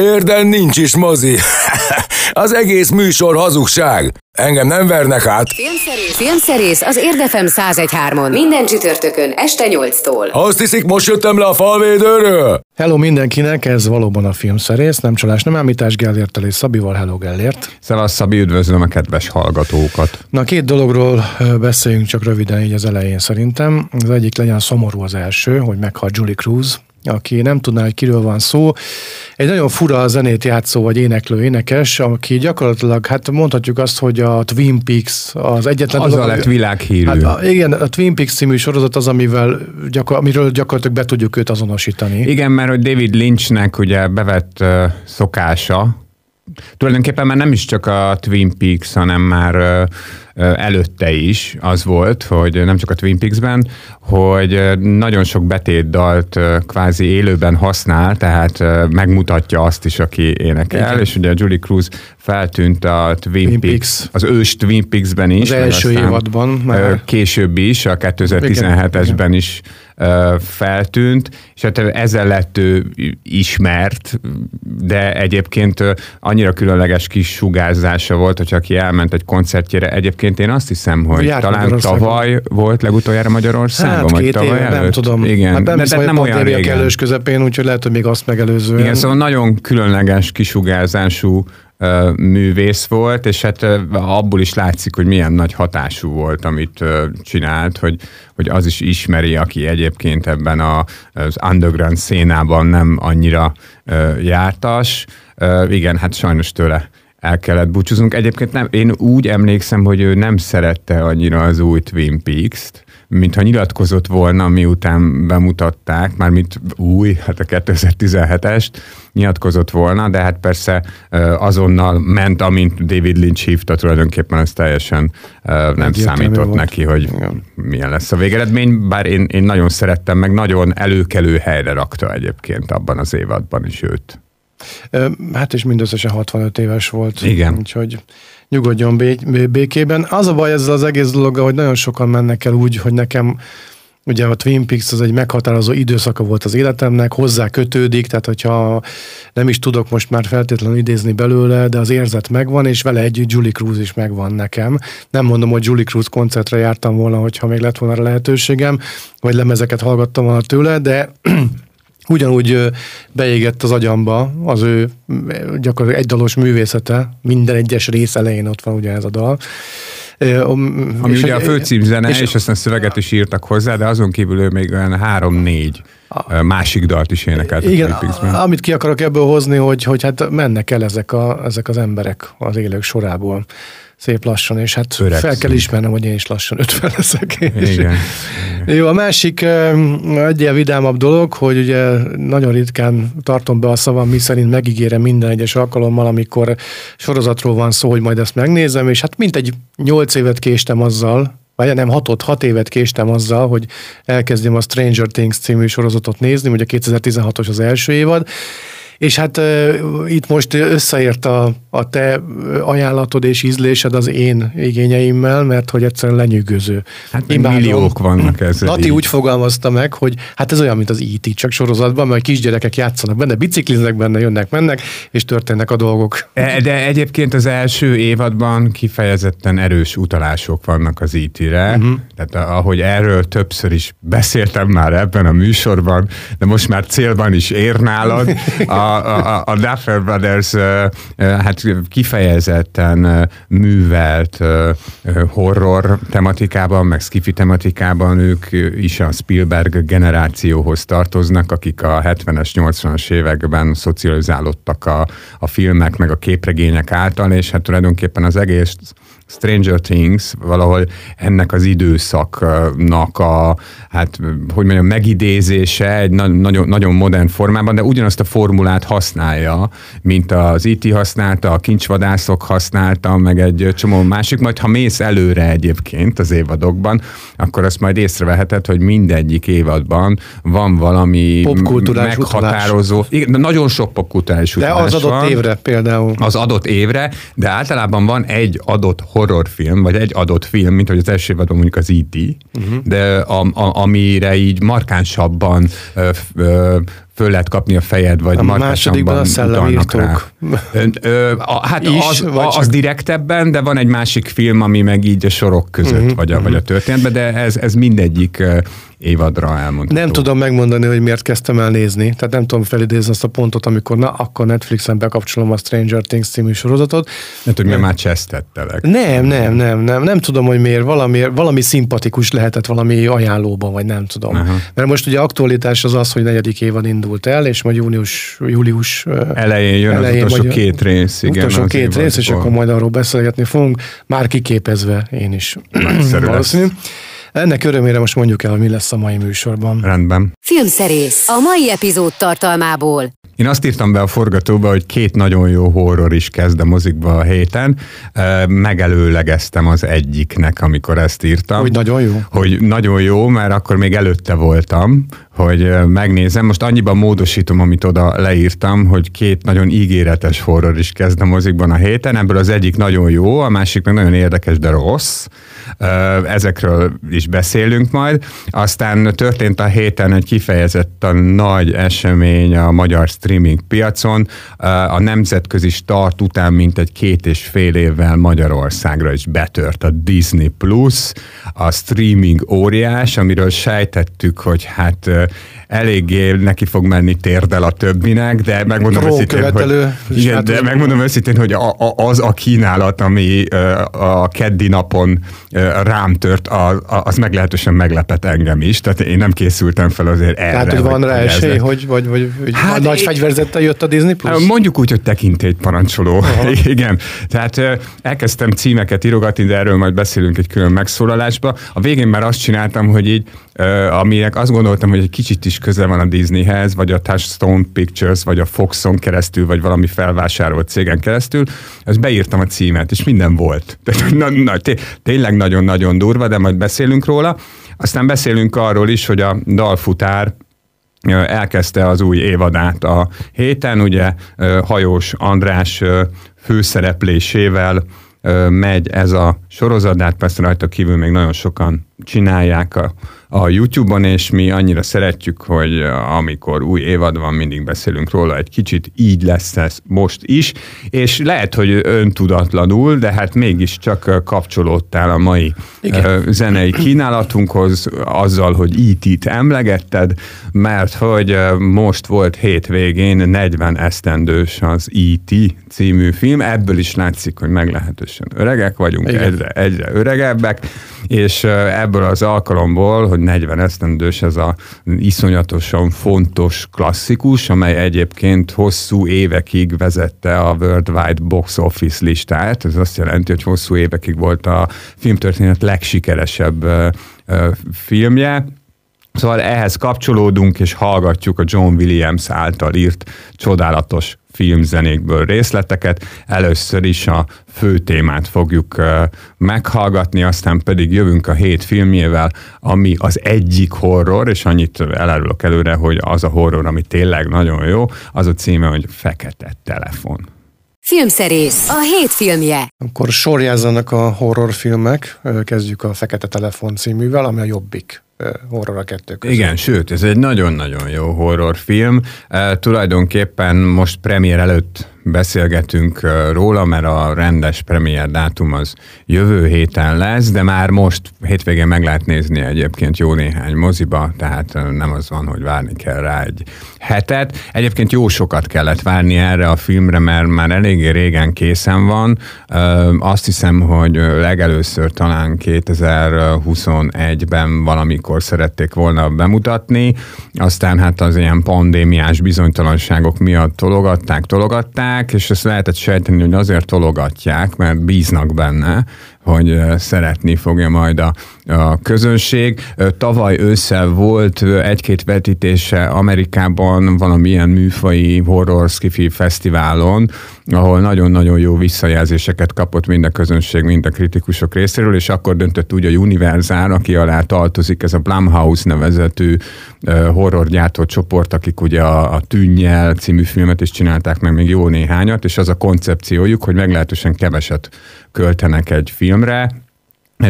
Érden nincs is mozi. Az egész műsor hazugság. Engem nem vernek át. Filmszerész az Érdefem 101.3-on. Minden csütörtökön este 8-tól. Azt hiszik, most jöttem le a falvédőről? Hello mindenkinek, ez valóban a Filmszerész. Nem csalás, nem ámítás, Gellérttel és Szabival. Hello Gellért. Szevasz Szabi, üdvözlöm a kedves hallgatókat. Na, két dologról beszéljünk csak röviden így az elején szerintem. Az egyik legyen szomorú az első, hogy meghalt Julee Cruise, aki nem tudná, hogy kiről van szó. Egy nagyon fura zenét játszó, vagy éneklő, énekes, aki gyakorlatilag, hát mondhatjuk azt, hogy a Twin Peaks az egyetlen... Azzal lett világhírű. Hát igen, a Twin Peaks című sorozat az, amiről gyakorlatilag be tudjuk őt azonosítani. Igen, mert hogy David Lynchnek ugye bevett szokása, tulajdonképpen már nem is csak a Twin Peaks, hanem már előtte is az volt, hogy nem csak a Twin Peaks-ben, hogy nagyon sok betétdalt kvázi élőben használ, tehát megmutatja azt is, aki énekel. Igen. És ugye a Julee Cruise feltűnt a Twin Peaks, az ős Twin Peaks-ben is. Az első évadban már. Később is, a 2017-esben is feltűnt, és hát ezzel lett ő ismert, de egyébként annyira különleges kis sugárzása volt, hogy aki elment egy koncertjére, egyébként én azt hiszem, hogy járt talán tavaly volt legutoljára Magyarországon, hát, vagy tavaly éve, előtt. Nem tudom. Igen, hát de nem olyan régen. Kellős közepén, úgyhogy lehet, hogy még azt megelőzően. Igen, szóval nagyon különleges kisugárzású művész volt, és hát abból is látszik, hogy milyen nagy hatású volt, amit csinált, hogy az is ismeri, aki egyébként ebben az underground szénában nem annyira jártas. Igen, hát sajnos tőle el kellett búcsúznunk. Egyébként nem, én úgy emlékszem, hogy ő nem szerette annyira az új Twin Peaks-t, mintha nyilatkozott volna, miután bemutatták, mármint új, hát a 2017-est, nyilatkozott volna, de hát persze azonnal ment, amint David Lynch hívta, tulajdonképpen ez teljesen nem számított neki, hogy milyen lesz a végeredmény, bár én nagyon szerettem, meg nagyon előkelő helyre rakta egyébként abban az évadban is őt. Hát és mindösszesen 65 éves volt. Igen. Úgyhogy nyugodjon békében. Az a baj ezzel az egész dologgal, hogy nagyon sokan mennek el úgy, hogy nekem ugye a Twin Peaks az egy meghatározó időszaka volt az életemnek, hozzá kötődik, tehát hogyha nem is tudok most már feltétlenül idézni belőle, de az érzet megvan, és vele együtt Julee Cruise is megvan nekem. Nem mondom, hogy Julee Cruise koncertre jártam volna, hogyha még lett volna lehetőségem, vagy lemezeket hallgattam volna tőle, de... ugyanúgy beégett az agyamba az ő gyakorlatilag egydalos művészete, minden egyes rész elején ott van ugye ez a dal. Ami ugye a főcímzene, és aztán szöveget is írtak hozzá, de azon kívül ő még olyan 3-4 másik dalt is énekelt. Igen, amit ki akarok ebből hozni, hogy hát mennek el ezek az emberek az élők sorából. Szép lassan, és hát öregszünk. Fel kell ismernem, hogy én is lassan 50 leszek. Igen. Jó, a másik egy ilyen vidámabb dolog, hogy ugye nagyon ritkán tartom be a szavam, miszerint megígérem minden egyes alkalommal, amikor sorozatról van szó, hogy majd ezt megnézem, és hát mintegy 8 évet késtem azzal, vagy nem, 6 évet késtem azzal, hogy elkezdjem a Stranger Things című sorozatot nézni, ugye 2016-os az első évad, és hát itt most összeért a te ajánlatod és ízlésed az én igényeimmel, mert hogy egyszerűen lenyűgöző. Hát milliók vannak ezzel. Nati úgy fogalmazta meg, hogy hát ez olyan, mint az E.T., csak sorozatban, mert kisgyerekek játszanak benne, bicikliznek benne, jönnek, mennek, és történnek a dolgok. De egyébként az első évadban kifejezetten erős utalások vannak az E.T.-re, tehát ahogy erről többször is beszéltem már ebben a műsorban, de most már célban is ér nálad, a Duffer Brothers hát kifejezetten művelt horror tematikában, meg sci-fi tematikában ők is a Spielberg generációhoz tartoznak, akik a 70-es, 80-as években szocializálódtak a filmek, meg a képregények által, és hát tulajdonképpen az egész Stranger Things valahol ennek az időszaknak a, hát, hogy mondjam, megidézése egy nagyon, nagyon modern formában, de ugyanazt a formulát használja, mint az E.T. használta, a kincsvadászok használta, meg egy csomó másik, majd ha mész előre egyébként az évadokban, akkor azt majd észreveheted, hogy mindegyik évadban van valami meghatározó. Igen, nagyon sok popkulturális utalás van. De az adott évre például. Az adott évre, de általában van egy adott horrorfilm, vagy egy adott film, mint hogy az első évadban mondjuk az E.T., de amire így markánsabban föl lehet kapni a fejed, vagy markásamban másodikban a szellemírtók. Hát is, az direktebben, de van egy másik film, ami meg így a sorok között, vagy a történetben, de ez mindegyik évadra elmondható. Nem tudom megmondani, hogy miért kezdtem el nézni, tehát nem tudom felidézni azt a pontot, amikor na, akkor Netflixen bekapcsolom a Stranger Things című sorozatot. Nem tudom, miért már csesztettelek. Nem tudom, hogy miért, valami szimpatikus lehetett valami ajánlóban, vagy nem tudom. Aha. Mert most ugye aktualitás az, hogy negyedik évad indult el, és majd július elején jön az utolsó két rész. Igen, utolsó két rész, és akkor majd arról beszélgetni fogunk, már kiképezve én is. Valószínű. Ennek örömére most mondjuk el, hogy mi lesz a mai műsorban. Rendben. Filmszerész a mai epizód tartalmából. Én azt írtam be a forgatóba, hogy két nagyon jó horror is kezd a mozikba a héten. Megelőlegeztem az egyiknek, amikor ezt írtam. Hogy nagyon jó? Hogy nagyon jó, mert akkor még előtte voltam, hogy megnézem. Most annyiban módosítom, amit oda leírtam, hogy két nagyon ígéretes horror is kezd a mozikban a héten. Ebből az egyik nagyon jó, a másik meg nagyon érdekes, de rossz. Ezekről is beszélünk majd. Aztán történt a héten egy kifejezetten nagy esemény a magyar streaming piacon. A nemzetközi start után mintegy 2,5 évvel Magyarországra is betört a Disney Plus, a streaming óriás, amiről sejtettük, hogy hát eléggé neki fog menni térdel a többinek, de megmondom őszintén, hogy az a kínálat, ami a keddi napon rám tört, az meglehetősen meglepett engem is, tehát én nem készültem fel azért erre. Tehát, hogy van rá esély, hogy nagy fegyverzettel jött a Disney Plus? Mondjuk úgy, hogy tekintélyt parancsoló. Igen. Tehát elkezdtem címeket írogatni, de erről majd beszélünk egy külön megszólalásba. A végén már azt csináltam, hogy így, aminek azt gondoltam, hogy egy kicsit is közel van a Disneyhez, vagy a Touchstone Pictures, vagy a Foxon keresztül, vagy valami felvásárolt cégen keresztül, ezt beírtam a címet, és minden volt. Tehát, tényleg nagyon-nagyon durva, de majd beszélünk róla. Aztán beszélünk arról is, hogy a Dalfutár elkezdte az új évadát a héten, ugye Hajós András főszereplésével megy ez a sorozat, de hát persze rajta kívül még nagyon sokan csinálják a YouTube-on, és mi annyira szeretjük, hogy amikor új évad van, mindig beszélünk róla egy kicsit, így lesz ez most is, és lehet, hogy öntudatlanul, de hát mégiscsak kapcsolódtál a mai zenei kínálatunkhoz azzal, hogy E.T.-t emlegetted, mert hogy most volt hétvégén 40 esztendős az E.T. című film, ebből is látszik, hogy meglehetősen öregek vagyunk, egyre öregebbek, és ebből az alkalomból, hogy 40 esztendős ez az iszonyatosan fontos klasszikus, amely egyébként hosszú évekig vezette a World Wide Box Office listát. Ez azt jelenti, hogy hosszú évekig volt a filmtörténet legsikeresebb filmje. Szóval ehhez kapcsolódunk, és hallgatjuk a John Williams által írt csodálatos filmzenékből részleteket. Először is a fő témát fogjuk meghallgatni, aztán pedig jövünk a 7 filmjével, ami az egyik horror, és annyit elárulok előre, hogy az a horror, ami tényleg nagyon jó, az a címe, hogy Fekete Telefon. Filmszerész, a 7 filmje. Akkor sorjázzanak a horrorfilmek, kezdjük a Fekete Telefon cíművel, ami a jobbik horror a kettő között. Igen, sőt, ez egy nagyon-nagyon jó horrorfilm. Tulajdonképpen most premier előtt beszélgetünk róla, mert a rendes premier dátum az jövő héten lesz, de már most hétvégén meg lehet nézni egyébként jó néhány moziba, tehát nem az van, hogy várni kell rá egy hetet. Egyébként jó sokat kellett várni erre a filmre, mert már eléggé régen készen van. Azt hiszem, hogy legelőször talán 2021-ben valamikor szerették volna bemutatni, aztán hát az ilyen pandémiás bizonytalanságok miatt tologatták, és ezt lehetett sejteni, hogy azért tologatják, mert bíznak benne, hogy szeretni fogja majd a közönség. Tavaly ősszel volt egy-két vetítése Amerikában valamilyen műfaji horror sci-fi fesztiválon, ahol nagyon-nagyon jó visszajelzéseket kapott mind a közönség, mind a kritikusok részéről, és akkor döntött úgy a Universal, aki alá tartozik ez a Blumhouse nevezetű horrorgyártó csoport, akik ugye a Tűnnyel című filmet is csinálták meg még jó néhányat, és az a koncepciójuk, hogy meglehetősen keveset költenek egy filmre,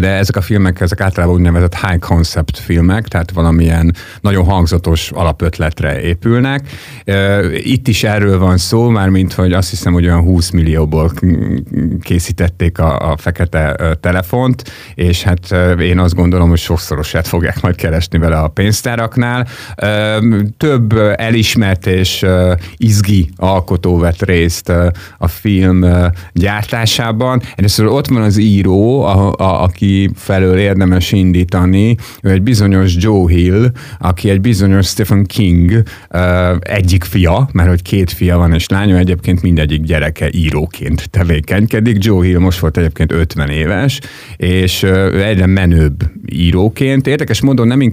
De ezek a filmek, ezek általában úgynevezett high concept filmek, tehát valamilyen nagyon hangzatos alapötletre épülnek. Itt is erről van szó, mármint, hogy azt hiszem, hogy olyan 20 millióból készítették a Fekete Telefont, és hát én azt gondolom, hogy sokszorosát fogják majd keresni vele a pénztáraknál. Több elismert és izgi alkotó vett részt a film gyártásában. Egyszerűen ott van az író, aki felől érdemes indítani, ő egy bizonyos Joe Hill, aki egy bizonyos Stephen King egyik fia, mert hogy két fia van és lánya, egyébként mindegyik gyereke íróként tevékenykedik. Joe Hill most volt egyébként 50 éves, és egyre menőbb íróként. Érdekes módon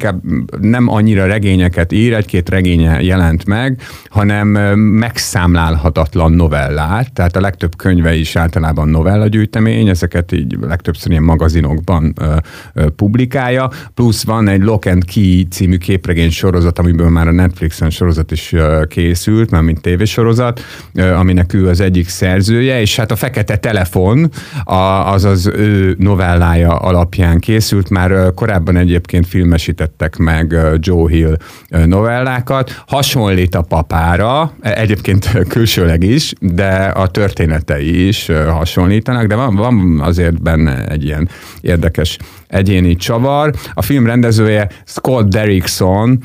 nem annyira regényeket ír, egy-két regénye jelent meg, hanem megszámlálhatatlan novellát, tehát a legtöbb könyve is általában novellagyűjtemény, ezeket így legtöbbször ilyen magazinok publikálja, plusz van egy Lock and Key című képregény sorozat, amiből már a Netflixen sorozat is készült, már mint tévésorozat, aminek ő az egyik szerzője, és hát a Fekete Telefon, az ő novellája alapján készült, már korábban egyébként filmesítettek meg Joe Hill novellákat, hasonlít a papára, egyébként külsőleg is, de a történetei is hasonlítanak, de van azért benne egy ilyen érdekes egyéni csavar. A film rendezője Scott Derrickson,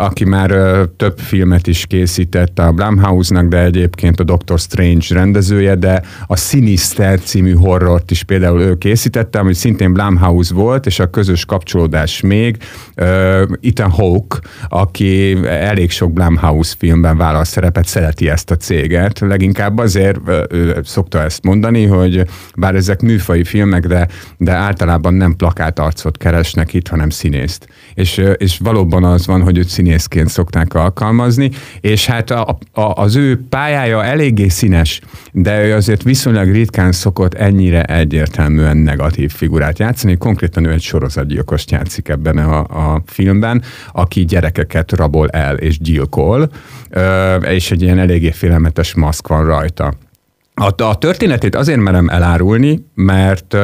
aki már több filmet is készített a Blumhouse-nak, de egyébként a Doctor Strange rendezője, de a Sinister című horrort is például ő készítette, ami szintén Blumhouse volt, és a közös kapcsolódás még Ethan Hawke, aki elég sok Blumhouse filmben vállal szerepet, szereti ezt a céget. Leginkább azért szokta ezt mondani, hogy bár ezek műfaji filmek, de általában nem plakátarcot keresnek itt, hanem színészt. És valóban az van, hogy őt színészként szokták alkalmazni, és hát az ő pályája eléggé színes, de ő azért viszonylag ritkán szokott ennyire egyértelműen negatív figurát játszani, konkrétan ő egy sorozatgyilkost játszik ebben a filmben, aki gyerekeket rabol el és gyilkol, és egy ilyen eléggé félelmetes maszk van rajta. A történetét azért merem elárulni, mert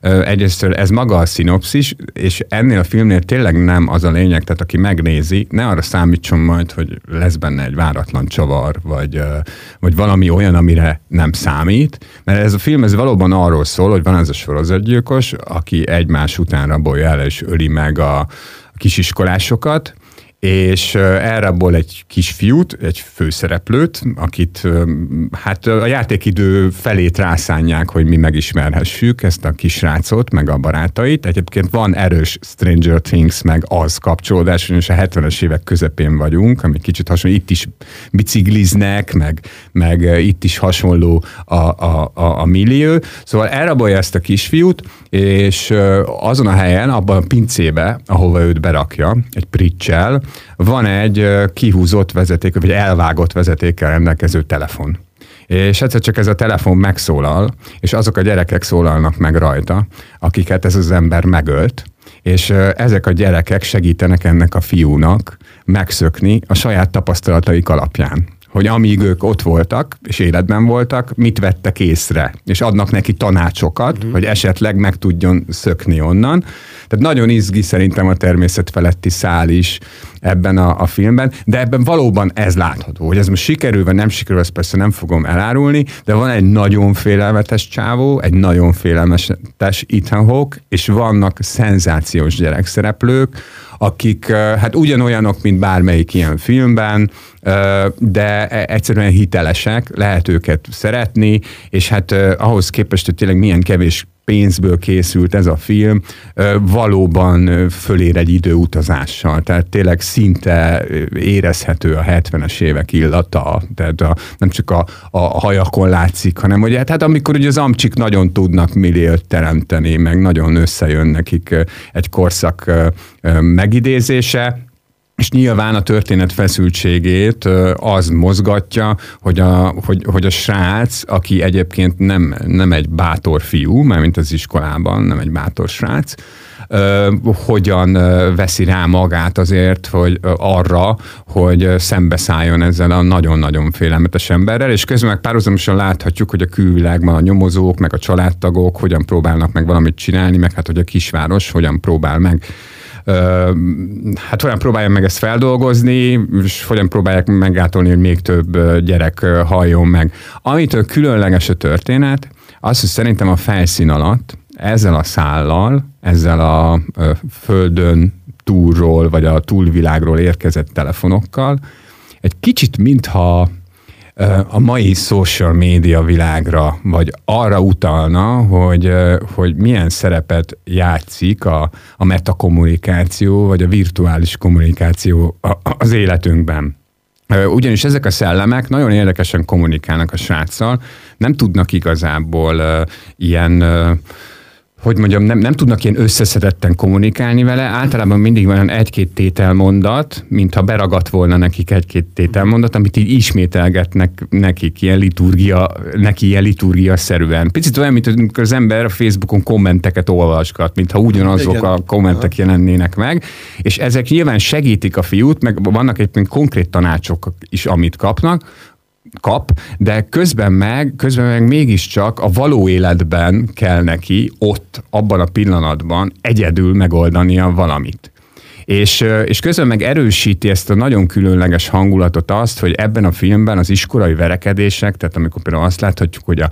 egyrészt ez maga a szinopszis, és ennél a filmnél tényleg nem az a lényeg, tehát aki megnézi, ne arra számítson majd, hogy lesz benne egy váratlan csavar, vagy valami olyan, amire nem számít, mert ez a film ez valóban arról szól, hogy van ez a sorozatgyilkos, aki egymás után rabolja el és öli meg a kisiskolásokat, és elrabol egy kisfiút, egy főszereplőt, akit hát a játékidő felét rászánják, hogy mi megismerhessük ezt a kisrácot, meg a barátait. Egyébként van erős Stranger Things, meg az kapcsolódás, és a 70-es évek közepén vagyunk, ami kicsit hasonló, itt is bicikliznek, meg itt is hasonló a millió. Szóval elrabolja ezt a kisfiút, és azon a helyen, abban a pincébe, ahova őt berakja, egy priccsel, van egy kihúzott vezeték, vagy elvágott vezetékkel rendelkező telefon. És egyszer csak ez a telefon megszólal, és azok a gyerekek szólalnak meg rajta, akiket ez az ember megölt, és ezek a gyerekek segítenek ennek a fiúnak megszökni a saját tapasztalataik alapján, hogy amíg ők ott voltak, és életben voltak, mit vettek észre, és adnak neki tanácsokat, hogy esetleg meg tudjon szökni onnan. Tehát nagyon izgi szerintem a természet feletti szál is ebben a filmben, de ebben valóban ez látható, hogy ez most sikerül, vagy nem sikerül, ezt persze nem fogom elárulni, de van egy nagyon félelmetes csávó, egy nagyon félelmetes Ethan Hawke, és vannak szenzációs gyerekszereplők, akik hát ugyanolyanok, mint bármelyik ilyen filmben, de egyszerűen hitelesek, lehet őket szeretni, és hát ahhoz képest, hogy tényleg milyen kevés pénzből készült ez a film, valóban fölér egy időutazással, tehát tényleg szinte érezhető a 70-es évek illata, tehát nem csak a hajakon látszik, hanem hogy hát amikor ugye az amcsik nagyon tudnak milliót teremteni, meg nagyon összejön nekik egy korszak megidézése, És nyilván a történet feszültségét az mozgatja, hogy a srác, aki egyébként nem egy bátor fiú, mármint az iskolában nem egy bátor srác, hogyan veszi rá magát azért, hogy arra, hogy szembeszálljon ezzel a nagyon-nagyon félelmetes emberrel, és közben meg párhuzamosan láthatjuk, hogy a külvilágban a nyomozók, meg a családtagok hogyan próbálnak meg valamit csinálni, meg hát, hogy a kisváros hogyan próbál meg hogyan próbálja meg ezt feldolgozni, és hogyan próbálják meggátolni, hogy még több gyerek halljon meg. Amitől különleges a történet, az, hogy szerintem a felszín alatt, ezzel a szállal, ezzel a földön túlról, vagy a túlvilágról érkezett telefonokkal, egy kicsit mintha a mai social média világra, vagy arra utalna, hogy milyen szerepet játszik a metakommunikáció, vagy a virtuális kommunikáció az életünkben. Ugyanis ezek a szellemek nagyon érdekesen kommunikálnak a sráccal, nem tudnak igazából ilyen... hogy mondjam, nem tudnak ilyen összeszedetten kommunikálni vele, általában mindig van egy-két tételmondat, mintha beragadt volna nekik egy-két tételmondat, amit így ismételgetnek nekik, ilyen liturgia-szerűen. Picit olyan, mint amikor az ember a Facebookon kommenteket olvasgat, mintha ugyanazok igen. a kommentek jelennének meg, és ezek nyilván segítik a fiút, meg vannak egyébként konkrét tanácsok is, amit kap, de közben meg mégiscsak a való életben kell neki ott, abban a pillanatban egyedül megoldania valamit. És közben meg erősíti ezt a nagyon különleges hangulatot azt, hogy ebben a filmben az iskolai verekedések, tehát amikor például azt láthatjuk, hogy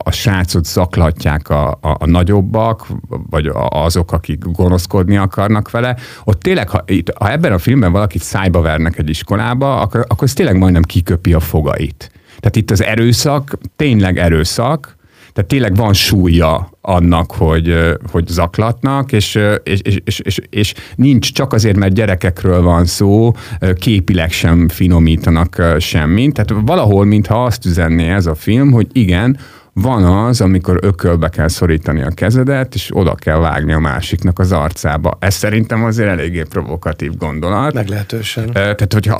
a srácot zaklatják a nagyobbak, vagy azok, akik gonoszkodni akarnak vele, ott tényleg, ha ebben a filmben valakit szájba vernek egy iskolába, akkor ez tényleg majdnem kiköpi a fogait. Tehát itt az erőszak, tényleg erőszak, tehát tényleg van súlya annak, hogy zaklatnak, és nincs csak azért, mert gyerekekről van szó, képileg sem finomítanak semmit. Tehát valahol, mintha azt üzenné ez a film, hogy igen, van az, amikor ökölbe kell szorítani a kezedet, és oda kell vágni a másiknak az arcába. Ez szerintem azért eléggé provokatív gondolat. Meglehetősen. Tehát, hogyha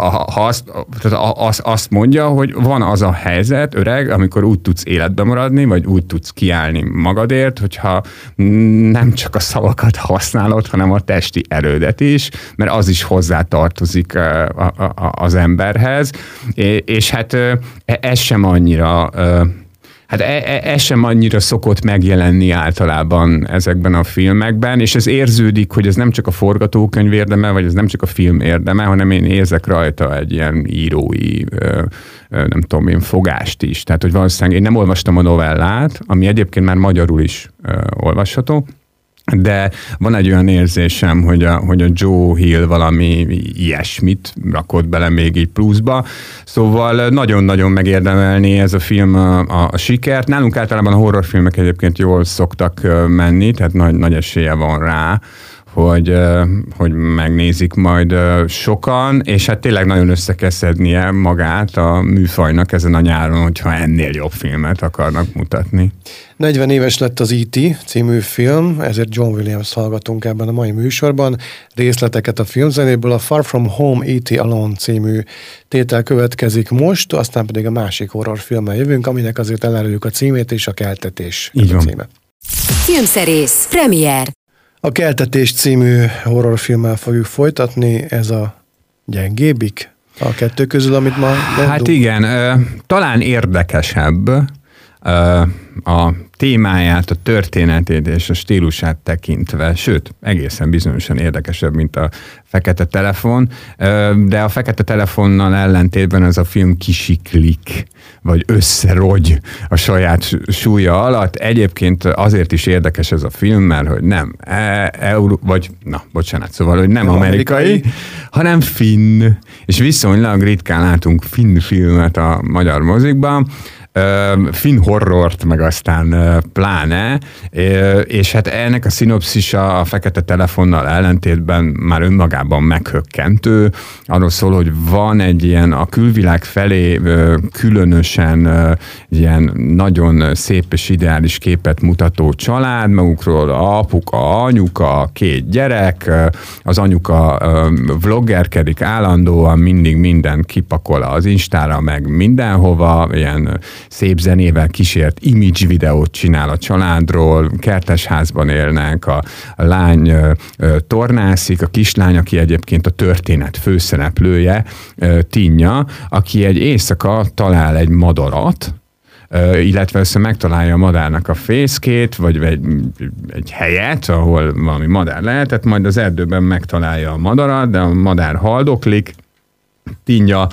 azt mondja, hogy van az a helyzet, öreg, amikor úgy tudsz életben maradni, vagy úgy tudsz kiállni magadért, hogyha nem csak a szavakat használod, hanem a testi erődet is, mert az is hozzátartozik az emberhez. És hát ez sem annyira... Hát ez sem annyira szokott megjelenni általában ezekben a filmekben, és ez érződik, hogy ez nem csak a forgatókönyv érdeme, vagy ez nem csak a film érdeme, hanem én érzek rajta egy ilyen írói, nem tudom én, fogást is. Tehát, hogy valószínűleg én nem olvastam a novellát, ami egyébként már magyarul is olvasható, de van egy olyan érzésem, hogy a Joe Hill valami ilyesmit rakott bele még így pluszba. Szóval nagyon-nagyon megérdemelni ez a film a sikert. Nálunk általában a horrorfilmek egyébként jól szoktak menni, tehát nagy esélye van rá, hogy megnézik majd sokan, és hát tényleg nagyon össze kell szednie magát a műfajnak ezen a nyáron, hogyha ennél jobb filmet akarnak mutatni. 40 éves lett az E.T. című film, ezért John Williams hallgatunk ebben a mai műsorban. Részleteket a filmzenéből a Far From Home E.T. Alone című tétel következik most, aztán pedig a másik horrorfilmmel jövünk, aminek azért eláruljuk a címét és a Keltetés. Így van. A címe. Filmszerész, premier. A Keltetés című horrorfilmmel fogjuk folytatni, ez a gyengébbik a kettő közül, amit ma mondunk. Hát igen, talán érdekesebb a témáját, a történetét és a stílusát tekintve, sőt, egészen bizonyosan érdekesebb, mint a Fekete Telefon, de a Fekete Telefonnal ellentétben ez a film kisiklik, vagy összerogy a saját súlya alatt. Egyébként azért is érdekes ez a film, mert hogy nem amerikai, hanem finn, és viszonylag ritkán látunk finn filmet a magyar mozikban. finn horrort, meg aztán pláne, és hát ennek a szinopszisa a Fekete Telefonnal ellentétben már önmagában meghökkentő. Arról szól, hogy van egy ilyen a külvilág felé különösen ilyen nagyon szép és ideális képet mutató család, magukról apuka, anyuka, két gyerek, az anyuka vloggerkedik állandóan, mindig mindent kipakol az Instára, meg mindenhova, ilyen szép zenével kísért image videót csinál a családról, kertesházban élnek, a lány tornászik, a kislány, aki egyébként a történet főszereplője, Tinja, aki egy éjszaka talál egy madarat, illetve össze megtalálja a madárnak a fészkét, vagy egy helyet, ahol valami madár lehetett, majd az erdőben megtalálja a madarat, de a madár haldoklik, Tinja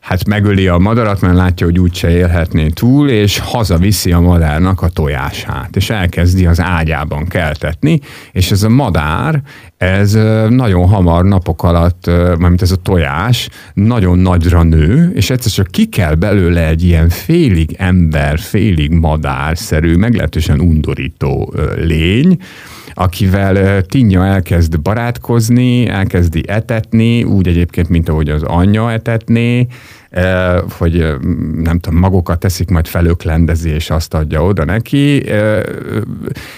hát megöli a madarat, mert látja, hogy úgyse élhetné túl, és hazaviszi a madárnak a tojását, és elkezdi az ágyában keltetni, és ez a madár, ez nagyon hamar napok alatt, mármint ez a tojás, nagyon nagyra nő, és egyszer csak ki kell belőle egy ilyen félig ember, félig madárszerű, meglehetősen undorító lény, akivel Tinja elkezd barátkozni, elkezdi etetni, úgy egyébként, mint ahogy az anyja etetné, hogy nem tudom, magokat teszik, majd felöklendezi, és azt adja oda neki,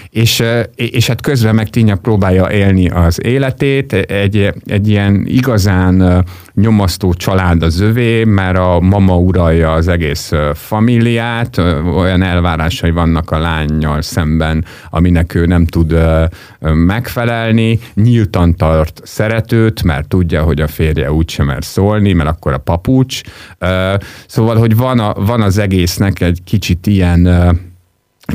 és hát közben meg Tinja próbálja élni az életét, egy ilyen igazán nyomasztó család az övé, mert a mama uralja az egész familiát, olyan elvárásai vannak a lánnyal szemben, aminek ő nem tud megfelelni, nyíltan tart szeretőt, mert tudja, hogy a férje úgysem mer szólni, mert akkor a papucs. Szóval, hogy van az egésznek egy kicsit ilyen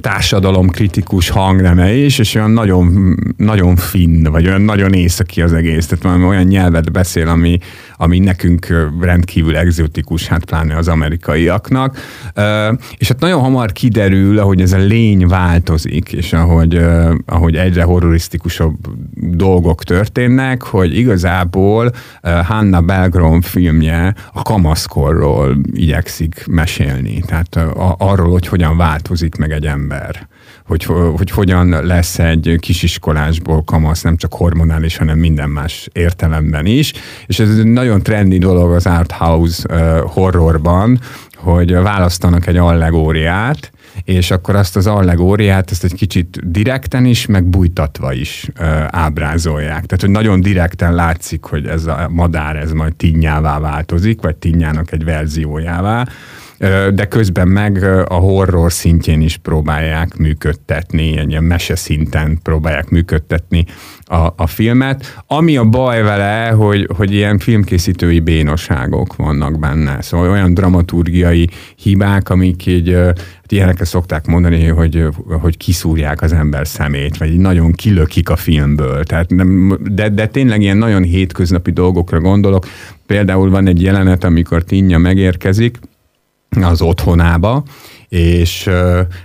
társadalomkritikus hangneme is, és olyan nagyon, nagyon finn, vagy olyan nagyon északi az egész, tehát valami olyan nyelvet beszél, ami nekünk rendkívül egzotikus, hát pláne az amerikaiaknak. És hát nagyon hamar kiderül, ahogy ez a lény változik, és ahogy egyre horrorisztikusabb dolgok történnek, hogy igazából Hannah Belgrom filmje a kamaszkorról igyekszik mesélni, tehát arról, hogy hogyan változik meg egy ember. Hogy hogyan lesz egy kisiskolásból kamasz, nem csak hormonális, hanem minden más értelemben is. És ez egy nagyon trendi dolog az art house horrorban, hogy választanak egy allegóriát, és akkor azt az allegóriát, ezt egy kicsit direkten is, meg bújtatva is ábrázolják. Tehát, hogy nagyon direkten látszik, hogy ez a madár, ez majd Tinjává változik, vagy Tinjának egy verziójává, de közben meg a horror szintjén is próbálják működtetni, egy ilyen mese szinten próbálják működtetni a filmet. Ami a baj vele, hogy ilyen filmkészítői bénaságok vannak benne. Szóval olyan dramaturgiai hibák, amik így, ilyenekre szokták mondani, hogy kiszúrják az ember szemét, vagy nagyon kilökik a filmből. Tehát nem, de tényleg ilyen nagyon hétköznapi dolgokra gondolok. Például van egy jelenet, amikor Tinja megérkezik az otthonába, és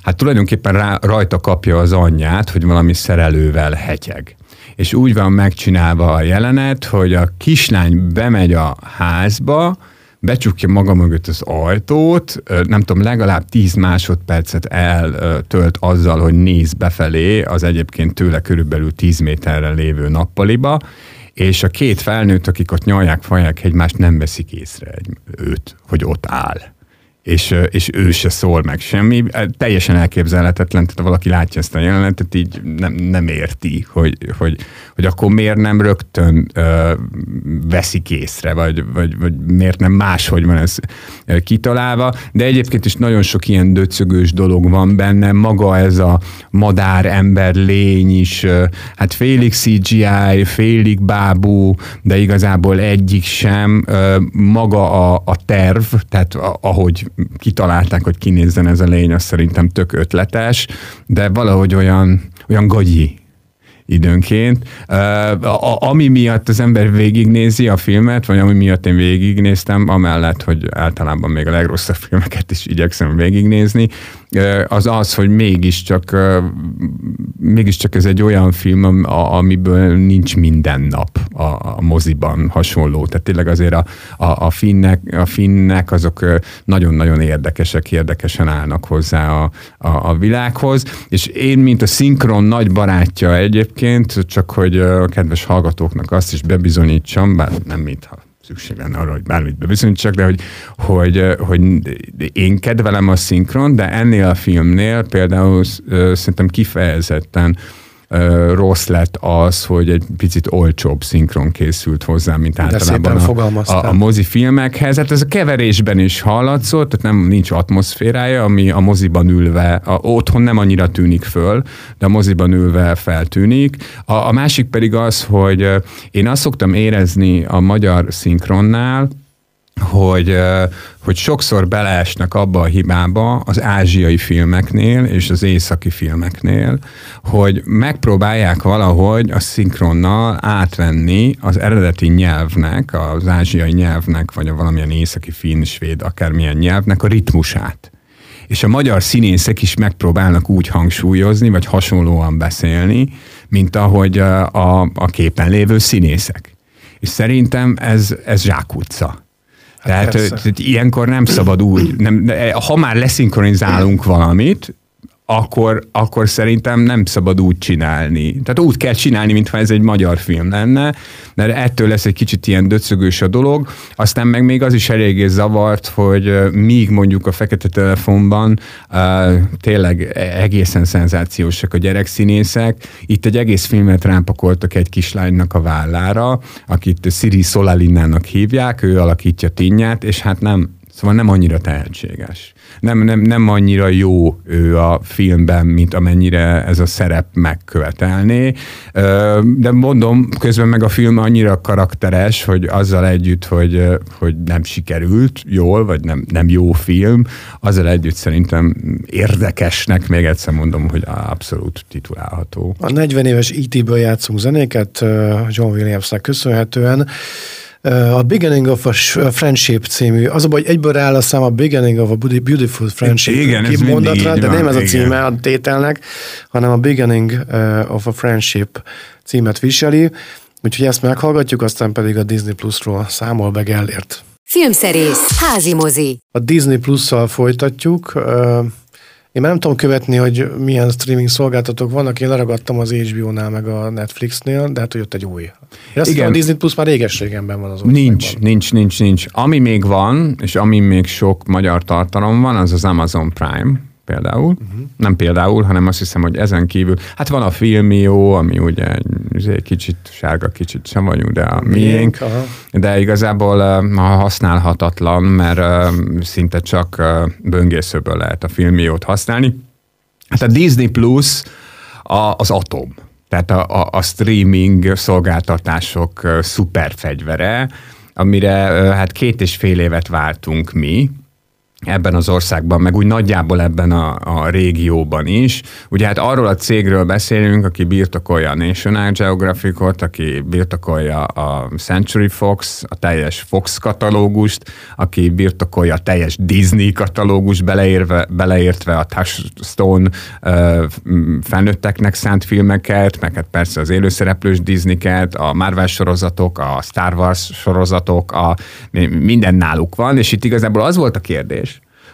hát tulajdonképpen rajta kapja az anyját, hogy valami szerelővel hetyeg. És úgy van megcsinálva a jelenet, hogy a kislány bemegy a házba, becsukja maga mögött az ajtót, nem tudom, legalább 10 másodpercet eltölt azzal, hogy néz befelé az egyébként tőle körülbelül 10 méterre lévő nappaliba, és a két felnőtt, akik ott nyalják, fajják egymást, nem veszik észre őt, hogy ott áll. És ő se szól meg semmi, teljesen elképzelhetetlen, tehát valaki látja ezt a jelenetet, így nem érti, hogy akkor miért nem rögtön veszik észre, vagy miért nem máshogy van ez kitalálva, de egyébként is nagyon sok ilyen döcögős dolog van benne, maga ez a madár, ember, lény is, hát félig CGI, félig bábú, de igazából egyik sem, maga a terv, tehát ahogy kitalálták, hogy kinézzen ez a lény, az szerintem tök ötletes, de valahogy olyan gagyi. időnként. Ami miatt az ember végignézi a filmet, vagy ami miatt én végignéztem, amellett, hogy általában még a legrosszabb filmeket is igyekszem végignézni, az az, hogy mégiscsak ez egy olyan film, amiből nincs minden nap a moziban hasonló. Tehát tényleg azért a finnek azok nagyon-nagyon érdekesen állnak hozzá a világhoz. És én, mint a szinkron nagy barátja egyébként, csak hogy a kedves hallgatóknak azt is bebizonyítsam, bár nem mintha szükség lenne arra, hogy bármit bebizonyítsak, de hogy én kedvelem a szinkron, de ennél a filmnél például szerintem kifejezetten rossz lett az, hogy egy picit olcsóbb szinkron készült hozzá, mint általában a mozifilmekhez. Hát ez a keverésben is hallatszott, tehát nincs atmoszférája, ami a moziban ülve, otthon nem annyira tűnik föl, de a moziban ülve feltűnik. A másik pedig az, hogy én azt szoktam érezni a magyar szinkronnál, hogy sokszor beleesnek abba a hibába az ázsiai filmeknél és az északi filmeknél, hogy megpróbálják valahogy a szinkronnal átvenni az eredeti nyelvnek, az ázsiai nyelvnek, vagy a valamilyen északi finn, svéd, akármilyen nyelvnek a ritmusát. És a magyar színészek is megpróbálnak úgy hangsúlyozni, vagy hasonlóan beszélni, mint ahogy a képen lévő színészek. És szerintem ez zsákutca. Tehát ilyenkor nem szabad úgy, ha már leszinkronizálunk valamit, akkor szerintem nem szabad úgy csinálni. Tehát úgy kell csinálni, mintha ez egy magyar film lenne, mert ettől lesz egy kicsit ilyen döcögős a dolog. Aztán meg még az is eléggé zavart, hogy míg mondjuk a Fekete Telefonban tényleg egészen szenzációsak a gyerekszínészek, itt egy egész filmet rámpakoltak egy kislánynak a vállára, akit Siri Solalinnának hívják, ő alakítja Tinnyát, és hát nem annyira tehetséges. Nem annyira jó ő a filmben, mint amennyire ez a szerep megkövetelné. De mondom, közben meg a film annyira karakteres, hogy azzal együtt, hogy nem sikerült jól, vagy nem jó film, azzal együtt szerintem érdekesnek, még egyszer mondom, hogy abszolút titulálható. A 40 éves E.T.-ből játszunk zenéket, John Williamsnak köszönhetően. A Beginning of a Friendship című, az a baj, hogy egyből áll a szám a Beginning of a Beautiful Friendship kimondatra, de nem ez a címe a tételnek, hanem a Beginning of a Friendship címet viseli, úgyhogy ezt meghallgatjuk, aztán pedig a Disney Plus-ról számol be Gellért. Filmszerész, házi mozi. A Disney Plus-szal folytatjuk. Én már nem tudom követni, hogy milyen streaming szolgáltatók vannak, én leragadtam az HBO-nál, meg a Netflixnél, de hát, hogy ott egy új. Igen. A Disney Plus már réges-régenben van az országban. Nincs. Ami még van, és ami még sok magyar tartalom van, az az Amazon Prime például. Uh-huh. Nem például, hanem azt hiszem, hogy ezen kívül. Hát van a Filmió, ami ugye egy kicsit sárga, kicsit savanyú, de a miénk. Aha. De igazából használhatatlan, mert szinte csak böngészőből lehet a Filmiót használni. Hát a Disney Plus az atom. Tehát a streaming szolgáltatások szuperfegyvere, amire hát 2,5 évet vártunk mi, ebben az országban, meg úgy nagyjából ebben a régióban is. Ugye hát arról a cégről beszélünk, aki birtokolja a National Geographic-ot, aki birtokolja a Century Fox, a teljes Fox katalógust, aki birtokolja a teljes Disney katalógust, beleértve a Touchstone felnőtteknek szánt filmeket, meg hát persze az élőszereplős Disney-ket, a Marvel sorozatok, a Star Wars sorozatok, minden náluk van, és itt igazából az volt a kérdés,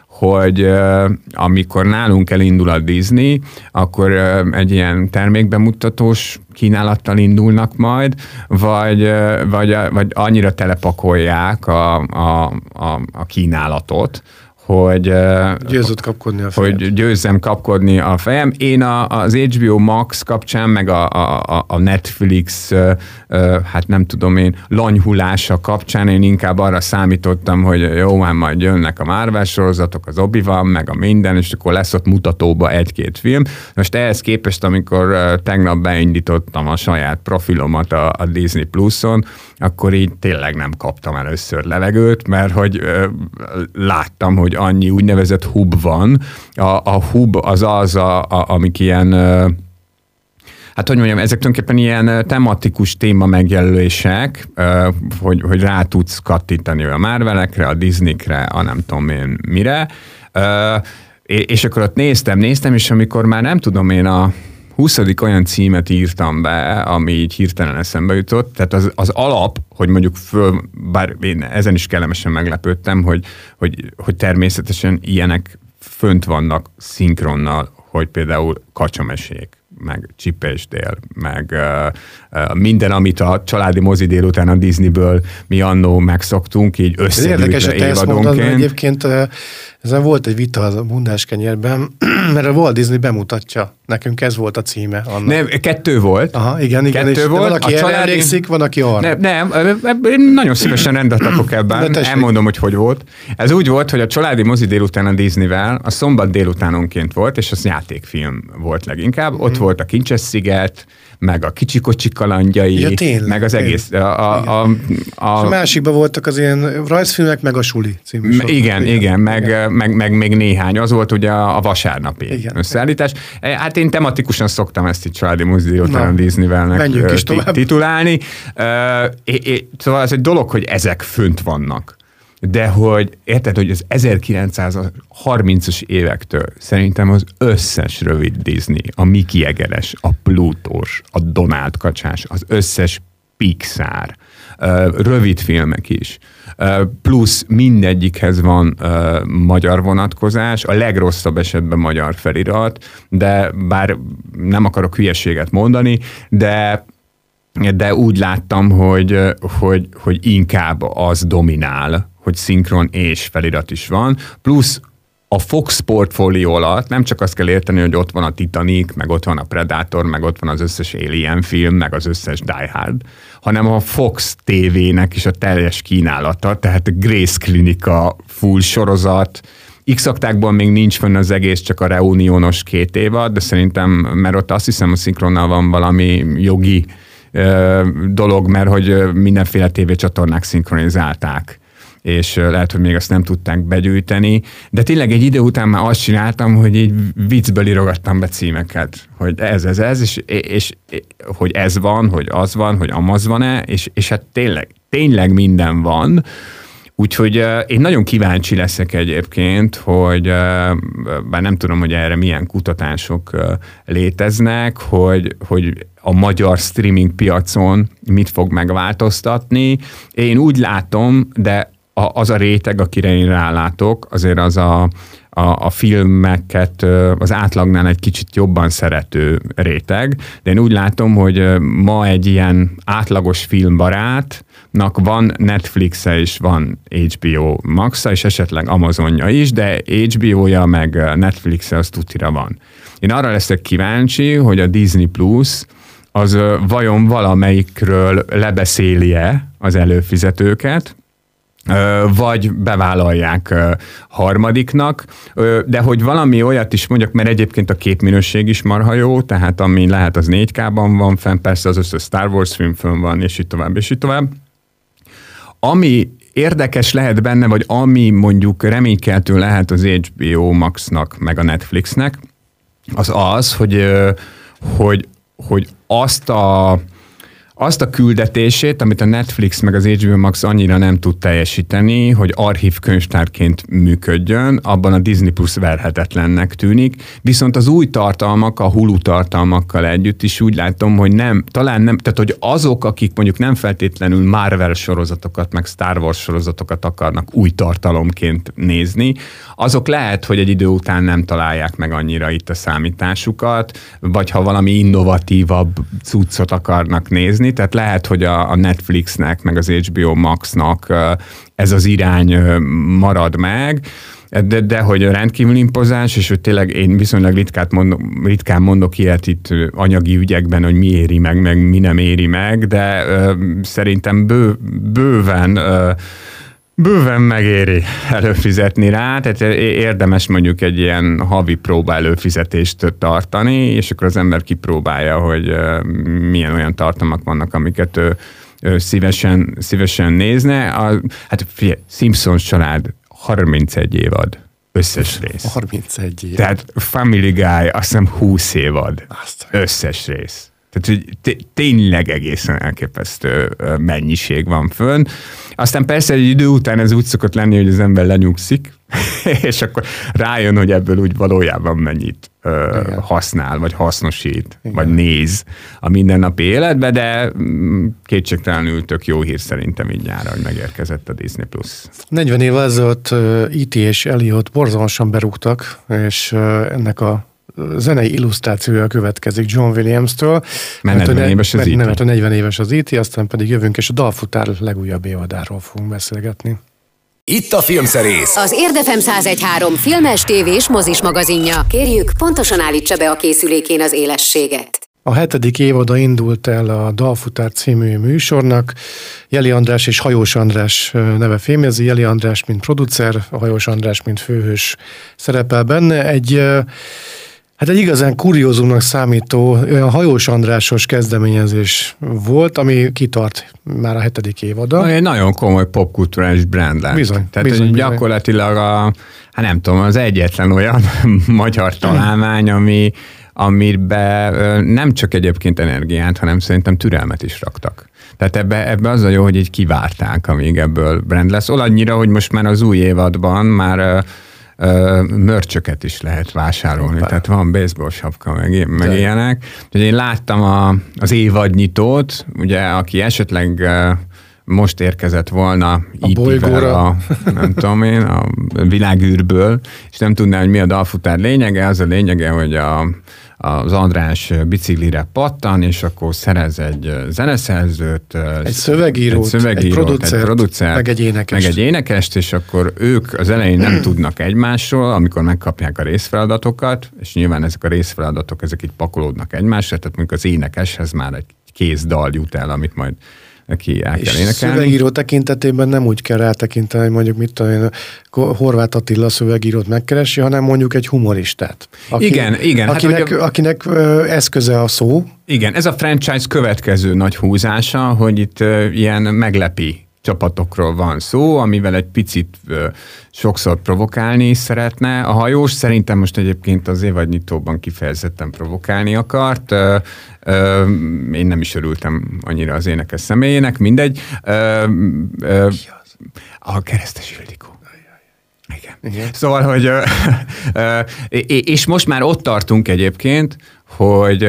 hogy amikor nálunk elindul a Disney, akkor egy ilyen termékbemutatós kínálattal indulnak majd, vagy annyira telepakolják a kínálatot, hogy győzzem kapkodni a fejem. Én az HBO Max kapcsán, meg a Netflix, hát nem tudom én, lanyhulása kapcsán én inkább arra számítottam, hogy jó, hát majd jönnek a Marvel sorozatok, az Obi-Wan, meg a minden, és akkor lesz ott mutatóba egy-két film. Most ehhez képest, amikor tegnap beindítottam a saját profilomat a Disney Plus-on, akkor így tényleg nem kaptam először levegőt, mert hogy láttam, hogy annyi úgynevezett hub van. A hub az az, amik ilyen hát hogy mondjam, ezek tulajdonképpen ilyen tematikus téma megjelölések, hogy rá tudsz kattintani a Marvelekre, a Disneyre, a nem tudom én mire. És akkor ott néztem, és amikor már nem tudom én a 20. olyan címet írtam be, ami így hirtelen eszembe jutott, tehát az alap, hogy mondjuk föl, bár én ezen is kellemesen meglepődtem, hogy természetesen ilyenek fönt vannak szinkronnal, hogy például kacsamesék, meg Csipesdél, meg minden, amit a családi mozi délután a Disneyből mi annó megszoktunk, így összegyűjtve évadonként. Érdekes, hogy te ezt mondtad, mert egyébként ezen volt egy vita az a Bundás kenyérben, mert a Walt Disney bemutatja. Nekünk ez volt a címe annak. Nem, 2 volt. Aha, igen. Kettő volt. Van, aki erre emlékszik, van, aki arra. Nem, nagyon szívesen rendet adok ebben. Elmondom, hogy volt. Ez úgy volt, hogy a családi mozi délután a Disneyvel a szombat délutánonként volt, és az játékfilm volt leginkább. Ott volt a Kincses sziget, meg a Kicsi-kocsi kalandjai, ja, tényleg, meg az egész. A másikban voltak az ilyen rajzfilmek, meg a Suli című. Igen, meg még néhány. Az volt ugye a vasárnapi összeállítás. Hát én tematikusan szoktam ezt itt családi mozdíjótán Disneyvelnek titulálni. Szóval ez egy dolog, hogy ezek fönt vannak. De hogy érted, hogy az 1930-as évektől szerintem az összes rövid Disney, a Mickey Egeres, a Plutós, a Donald kacsás, az összes Pixar, rövid filmek is, plusz mindegyikhez van magyar vonatkozás, a legrosszabb esetben magyar felirat, de bár nem akarok hülyeséget mondani, de úgy láttam, hogy inkább az dominál, hogy szinkron és felirat is van, plusz a Fox portfólió alatt nem csak azt kell érteni, hogy ott van a Titanic, meg ott van a Predator, meg ott van az összes Alien film, meg az összes Die Hard, hanem a Fox TV-nek is a teljes kínálata, tehát a Grace Klinika full sorozat, X-aktákból még nincs fönn az egész, csak a reuniónos 2 évad, de szerintem, mert ott azt hiszem, a szinkronnal van valami jogi dolog, mert hogy mindenféle tévécsatornák szinkronizálták, és lehet, hogy még azt nem tudták begyűjteni, de tényleg egy idő után már azt csináltam, hogy így viccből írogattam be címeket, hogy ez, és hogy ez van, hogy amaz van-e, és hát tényleg minden van, úgyhogy én nagyon kíváncsi leszek egyébként, hogy bár nem tudom, hogy erre milyen kutatások léteznek, hogy a magyar streaming piacon mit fog megváltoztatni. Én úgy látom, de az a réteg, akire én rálátok, azért az a filmeket az átlagnál egy kicsit jobban szerető réteg, de én úgy látom, hogy ma egy ilyen átlagos filmbarátnak van Netflixe is, van HBO Maxa, és esetleg Amazonja is, de HBO-ja meg Netflixe az tutira van. Én arra leszek kíváncsi, hogy a Disney Plus az vajon valamelyikről lebeszélje az előfizetőket, vagy bevállalják harmadiknak, de hogy valami olyat is mondjak, mert egyébként a képminőség is marha jó, tehát ami lehet, az 4K-ban van fenn, persze az összes Star Wars film fönn van, és így tovább, és így tovább. Ami érdekes lehet benne, vagy ami mondjuk reménykeltő lehet az HBO Maxnak, meg a Netflixnek, az az, hogy azt a küldetését, amit a Netflix meg az HBO Max annyira nem tud teljesíteni, hogy archív könyvtárként működjön, abban a Disney Plus verhetetlennek tűnik, viszont az új tartalmak, a Hulu tartalmakkal együtt is úgy látom, hogy talán nem, tehát hogy azok, akik mondjuk nem feltétlenül Marvel sorozatokat, meg Star Wars sorozatokat akarnak új tartalomként nézni, azok lehet, hogy egy idő után nem találják meg annyira itt a számításukat, vagy ha valami innovatívabb cuccot akarnak nézni, tehát lehet, hogy a Netflixnek, meg az HBO Maxnak ez az irány marad meg, de hogy rendkívül impozáns, és hogy tényleg én viszonylag ritkán mondok ilyet itt anyagi ügyekben, hogy mi éri meg mi nem éri meg, de szerintem bőven megéri előfizetni rá, tehát érdemes mondjuk egy ilyen havi próba előfizetést tartani, és akkor az ember kipróbálja, hogy milyen olyan tartalmak vannak, amiket ő szívesen nézne. Hát figyelj, Simpsons család 31 évad. Összes rész. 31 évad. Tehát Family Guy, azt hiszem 20 évad. Összes rész. Tehát, hogy tényleg egészen elképesztő mennyiség van fönn. Aztán persze egy idő után ez úgy szokott lenni, hogy az ember lenyugszik, és akkor rájön, hogy ebből úgy valójában mennyit használ, vagy hasznosít, igen, vagy néz a mindennapi életbe, de kétségtelenül tök jó hír szerintem így nyára, hogy megérkezett a Disney Plus. 40 évvel ezelőtt E.T. és Elliot borzalmasan berúgtak, és ennek a zenei illusztrációja következik John Williams-től. Mert 40 éves az E.T. Nem, mert a 40 éves az E.T., aztán pedig jövünk, és a Dalfutár legújabb évadáról fogunk beszélgetni. Itt a Filmszerész. Az Érdefem 101.3 filmes, tévés, mozis magazinja. Kérjük, pontosan állítsa be a készülékén az élességet. A 7. évada indult el a Dalfutár című műsornak. Jeli András és Hajós András neve fémjezi. Jeli András mint producer, a Hajós András mint főhős szerepel benne. Egy igazán kuriózumnak számító, olyan Hajós Andrásos kezdeményezés volt, ami kitart már a 7. évada. Egy nagyon komoly popkulturális brand lett. Bizony. Tehát bizony. Gyakorlatilag az egyetlen olyan magyar találmány, amiben nem csak egyébként energiát, hanem szerintem türelmet is raktak. Tehát ebbe az a jó, hogy így kivárták, amíg ebből brand lesz. Olannyira, hogy most már az új évadban már mörcsöket is lehet vásárolni, tehát van baseball sapka, meg ilyenek. Tehát én láttam az évadnyitót, ugye, aki esetleg most érkezett volna itt a világűrből, és nem tudná, hogy mi a Dalfutár lényege, az a lényege, hogy az András biciklire pattan, és akkor szerez egy zeneszerzőt, egy szövegírót, egy producert, meg egy énekest, és akkor ők az elején nem tudnak egymásról, amikor megkapják a részfeladatokat, és nyilván ezek a részfeladatok, ezek így pakolódnak egymásra, tehát mondjuk az énekeshez már egy kézdal jut el, amit majd neki el kell énekelni. Szövegíró tekintetében nem úgy kell rátekinteni, hogy mondjuk Horváth Attila szövegírót megkeresi, hanem mondjuk egy humoristát. Igen. Akinek eszköze a szó. Igen, ez a franchise következő nagy húzása, hogy itt ilyen meglepi csapatokról van szó, amivel egy picit sokszor provokálni szeretne. A Hajós szerintem most egyébként az évadnyitóban kifejezetten provokálni akart. Én nem is örültem annyira az énekes személyének, mindegy. A Keresztes Ildikó. Igen. Szóval, hogy és most már ott tartunk egyébként, hogy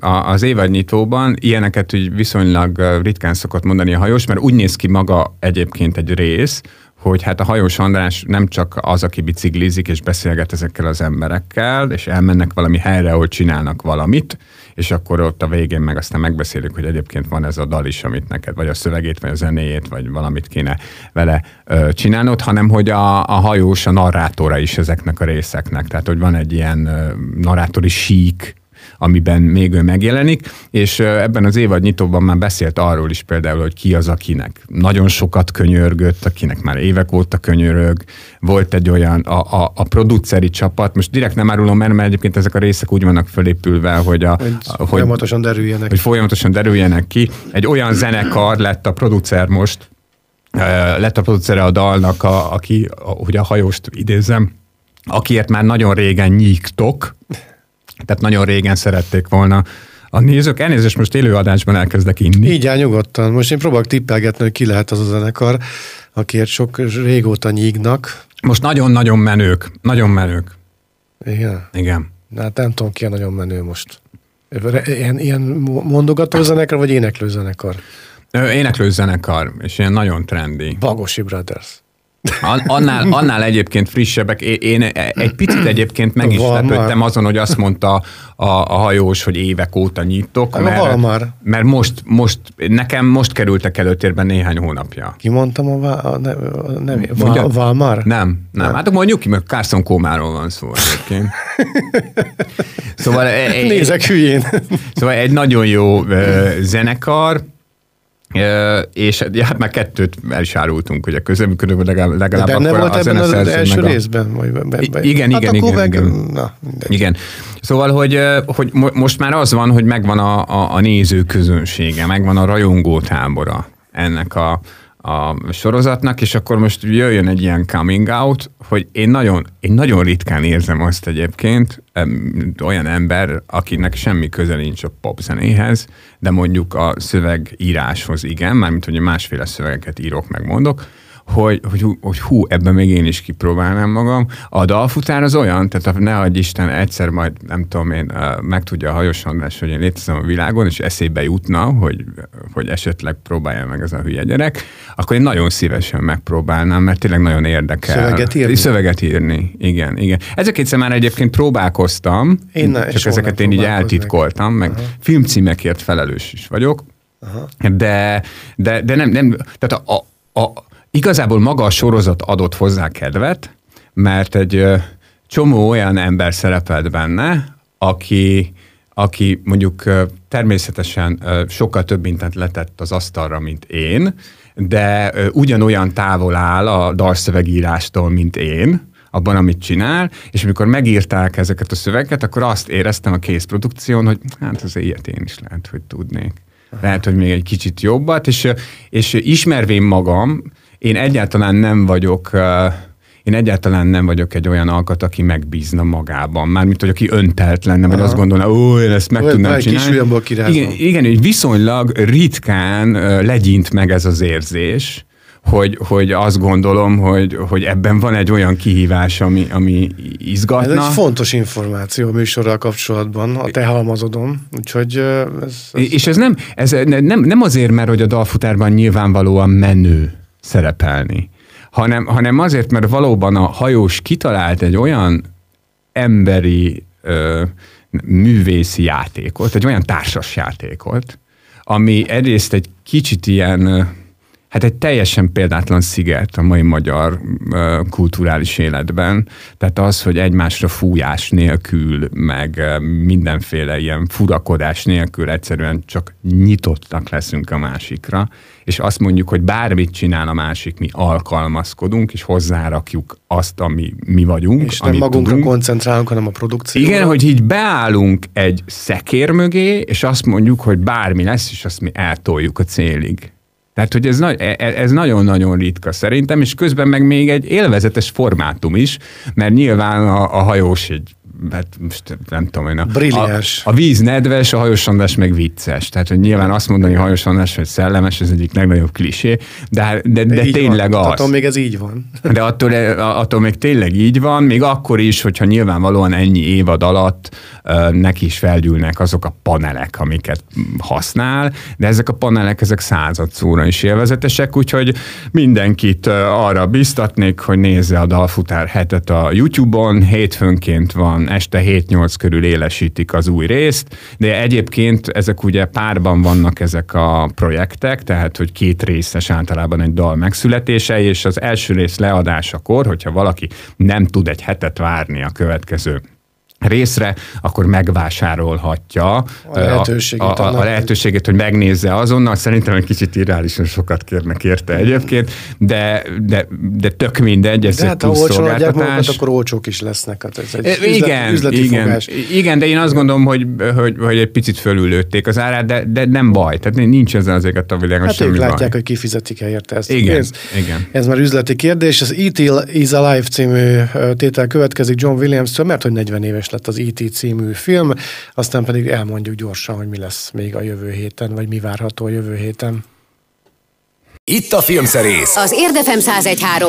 az évadnyitóban ilyeneket úgy viszonylag ritkán szokott mondani a Hajós, mert úgy néz ki maga egyébként egy rész, hogy hát a Hajós András nem csak az, aki biciklizik és beszélget ezekkel az emberekkel, és elmennek valami helyre, ahol csinálnak valamit, és akkor ott a végén meg aztán megbeszélik, hogy egyébként van ez a dal is, amit neked, vagy a szövegét, vagy a zenéjét, vagy valamit kéne vele csinálnod, hanem hogy a Hajós a narrátora is ezeknek a részeknek. Tehát, hogy van egy ilyen narrátori sík, amiben még ő megjelenik, és ebben az évadnyitóban már beszélt arról is például, hogy ki az, akinek nagyon sokat könyörgött, akinek már évek óta könyörög. Volt egy olyan, a produceri csapat, most direkt nem árulom, mert egyébként ezek a részek úgy vannak fölépülve, hogy folyamatosan derüljenek ki. Egy olyan zenekar lett a producer most, lett a producere a dalnak, aki a Hajóst idézem, akiért már nagyon régen nyíktok, tehát nagyon régen szerették volna a nézők. Elnézést, most élőadásban elkezdek inni. Így áll, nyugodtan. Most én próbálok tippelgetni, hogy ki lehet az a zenekar, akiért sok régóta nyígnak. Most nagyon-nagyon menők. Nagyon menők. Igen. Hát nem tudom, ki a nagyon menő most. Ilyen mondogató zenekar, vagy éneklő zenekar? Éneklő zenekar, és ilyen nagyon trendi. Bagosi Brothers. Annál egyébként frissebbek. Én egy picit egyébként meg is lepődtem azon, hogy azt mondta a Hajós, hogy évek óta nyitok, mert most nekem most kerültek előtérben néhány hónapja. Kimondtam a nevét? Valmar? Nem. Hát mondjuk ki, mert Carson Comáról van szó egyébként. Szóval nézek hülyén. Szóval egy nagyon jó zenekar, és hát már kettőt el is árultunk, ugye közöműködőben legalább de akkor volt a zeneszerző. Az első részben? Igen. Szóval, hogy most már az van, hogy megvan a nézőközönsége, megvan a rajongótábora ennek a a sorozatnak, és akkor most jöjjön egy ilyen coming out, hogy én nagyon ritkán érzem azt egyébként, olyan ember, akinek semmi köze nincs a popzenéhez, de mondjuk a szövegíráshoz igen, mármint hogy másféle szövegeket írok, megmondok, hogy hú, ebben még én is kipróbálnám magam. A Dalfutár az olyan, tehát ne adj Isten, egyszer majd, nem tudom én, megtudja a Hajós András, hogy én létezem a világon, és eszébe jutna, hogy esetleg próbálja meg ez a hülye gyerek, akkor én nagyon szívesen megpróbálnám, mert tényleg nagyon érdekel. Szöveget írni. Igen, igen. Ezek egyszer már egyébként próbálkoztam, csak ezeket én így eltitkoltam, meg filmcímekért felelős is vagyok, de nem, tehát igazából maga a sorozat adott hozzá kedvet, mert egy csomó olyan ember szerepelt benne, aki mondjuk természetesen sokkal több mindent letett az asztalra, mint én, de ugyanolyan távol áll a dalszövegírástól, mint én, abban, amit csinál, és amikor megírták ezeket a szövegeket, akkor azt éreztem a készprodukción, hogy hát azért ilyet én is lehet, hogy tudnék. Lehet, hogy még egy kicsit jobbat, és ismervén magam, én egyáltalán nem vagyok egy olyan alkat, aki megbízna magában. Mármint, hogy aki öntelt lenne, vagy azt gondolna, én ezt meg tudnám csinálni. Igen, így viszonylag ritkán legyint meg ez az érzés, hogy azt gondolom, hogy ebben van egy olyan kihívás, ami izgatna. Ez egy fontos információ a műsorral kapcsolatban, a te halmazodon, úgyhogy ez... És ez nem azért, mert hogy a Dalfutárban nyilvánvalóan menő szerepelni, hanem azért, mert valóban a Hajós kitalált egy olyan emberi művészi játékot, egy olyan társas játékot, ami egyrészt egy kicsit ilyen... Hát egy teljesen példátlan sziget a mai magyar kulturális életben. Tehát az, hogy egymásra fújás nélkül, meg mindenféle ilyen furakodás nélkül egyszerűen csak nyitottak leszünk a másikra, és azt mondjuk, hogy bármit csinál a másik, mi alkalmazkodunk, és hozzárakjuk azt, ami mi vagyunk. És nem magunkra koncentrálunk, hanem a produkcióra. Igen, hogy így beállunk egy szekér mögé, és azt mondjuk, hogy bármi lesz, és azt mi eltoljuk a célig. Tehát, hogy ez nagyon-nagyon ritka szerintem, és közben meg még egy élvezetes formátum is, mert nyilván a Hajós egy, hát most nem tudom én, a víz nedves, a Hajós András meg vicces. Tehát, hogy nyilván azt mondani, hogy Hajós András, hogy szellemes, ez egyik legnagyobb klisé, de tényleg van. Az. Attól még ez így van. De attól még tényleg így van, még akkor is, hogyha nyilvánvalóan ennyi évad alatt neki is felgyűlnek azok a panelek, amiket használ, de ezek a panelek, ezek századszóra is élvezetesek, úgyhogy mindenkit arra biztatnék, hogy nézze a Dalfutár hetet a YouTube-on, hétfőnként van, este 7-8 körül élesítik az új részt, de egyébként ezek ugye párban vannak ezek a projektek, tehát hogy két részes általában egy dal megszületése, és az első rész leadásakor, hogyha valaki nem tud egy hetet várni a következő részre, akkor megvásárolhatja a lehetőséget, hogy megnézze azonnal. Szerintem egy kicsit irreálisan sokat kérnek érte egyébként, de tök mindegy, ez egy plusz szolgáltatás. Ha olcsón adják akkor olcsók is lesznek. Hát ez egy üzleti fogás. Igen, de én azt gondolom, hogy egy picit fölülőtték az árát, de nem baj. Tehát nincs ezen azért a világon semmi baj. Hát ők látják, hogy kifizetik-e érte ezt. Igen. Ez már üzleti kérdés. Az E.T. is Alive című tétel következik John Williams-től, mert hogy 40 éves lett az E.T. című film, aztán pedig elmondjuk gyorsan, hogy mi lesz még a jövő héten, vagy mi várható a jövő héten. Itt a Filmszerész. Az Érdefem 101.3